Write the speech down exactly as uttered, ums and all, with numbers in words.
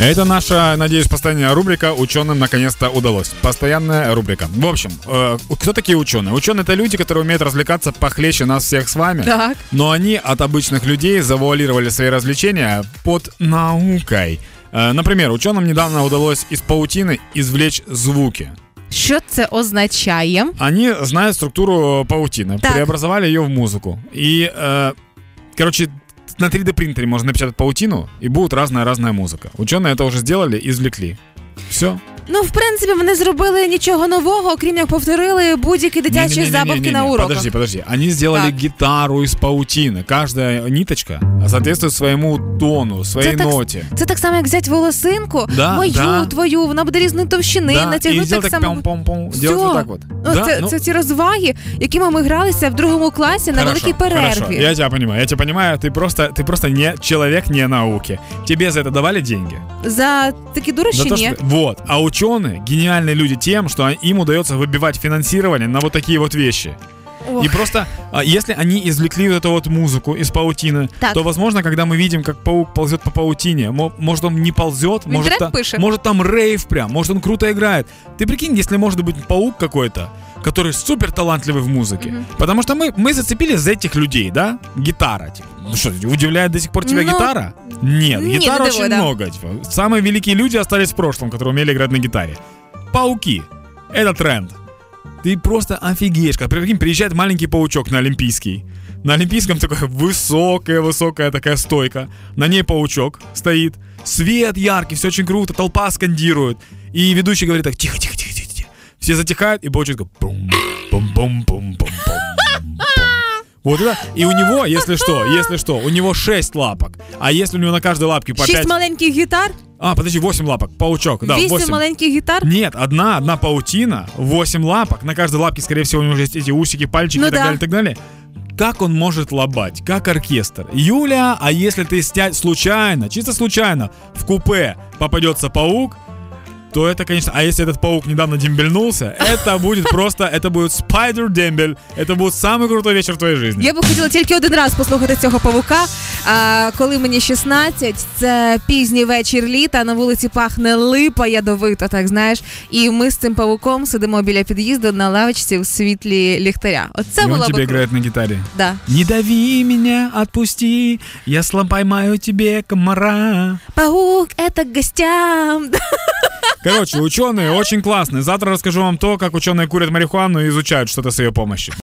Это наша, надеюсь, постоянная рубрика «Ученым наконец-то удалось». Постоянная рубрика. В общем, э, кто такие ученые? Ученые — это люди, которые умеют развлекаться похлеще нас всех с вами. Так. Но они от обычных людей завуалировали свои развлечения под наукой. Э, например, ученым недавно удалось из паутины извлечь звуки. Що це означає? Вони знають структуру паутини, так. Преобразували її в музику. І, е, коротше, на три дэ принтере можно напечатать паутину, и будет разная-разная музыка. Ученые это уже сделали и извлекли. Все. Ну, в принципі, вони зробили нічого нового, окрім як повторили будь-які дитячі забавки на уроках. Подожди, подожди. Они сделали так. Гитару из паутины. Каждая ниточка соответствует своему тону, своей це ноті. Так, це так само, як взяти волосинку, да, мою, да. твою, вона буде різної товщини, да. натягнути так, так само. Пом-пом-пом. Все. Вот так вот. Ну, да? це, ну... це ті розваги, якими ми гралися в другому класі на хорошо, великій перерві. Хорошо. Я тебя понимаю, я тебя понимаю, ты просто, ты просто не человек, не науки. Тебе за это давали деньги? За такі дурощі, ні. Вот. А у ученые гениальные люди тем, что им удается выбивать финансирование на вот такие вот вещи. Ох. И просто, если они извлекли вот эту вот музыку из паутины, так. то, возможно, когда мы видим, как паук ползет по паутине, может, он не ползет, может, та, может, там рейв прям, может, он круто играет. Ты прикинь, если может быть паук какой-то, который супер талантливый в музыке. Mm-hmm. Потому что мы, мы зацепились за этих людей, да? Гитара, типа. Ну что, удивляет до сих пор тебя Но... гитара? Нет, не гитар очень его, да. много. Типа. Самые великие люди остались в прошлом, которые умели играть на гитаре. Пауки. Это тренд. Ты просто офигеешь. Когда, прикинь, приезжает маленький паучок на Олимпийский. На Олимпийском такая высокая-высокая такая стойка. На ней паучок стоит. Свет яркий, все очень круто. Толпа скандирует. И ведущий говорит так, тихо-тихо-тихо-тихо. Все затихают, и паучок такой пум-пум-пум-пум-пум. Вот это. И у него, если что, если что, у него шесть лапок. А если у него на каждой лапке по пять... шесть маленьких гитар? А, подожди, восемь лапок, паучок. Да, восемь маленьких гитар? Нет, одна, одна паутина, восемь лапок. На каждой лапке, скорее всего, у него есть эти усики, пальчики, ну и так да. далее, и так далее. Как он может лобать? Как оркестр? Юля, а если ты стя... случайно, чисто случайно, в купе попадется паук, то это, конечно... А если этот паук недавно дембельнулся, это будет просто... Это будет спайдер-дембель. Это будет самый крутой вечер в твоей жизни. Я би хотіла тільки один раз послухати цього павука. А, коли мені шістнадцять, це пізній вечір літа, на вулиці пахне липа ядовито, так знаєш. І ми з цим павуком сидимо біля під'їзду на лавочці у світлі ліхтаря. Оце було б... І він тебе грає на гітарі. Да. Не дави мене, отпусти, я слабо поймаю тебе комара. Паук, это к гостям. Короче, ученые очень классные. Завтра расскажу вам то, как ученые курят марихуану и изучают что-то с ее помощью.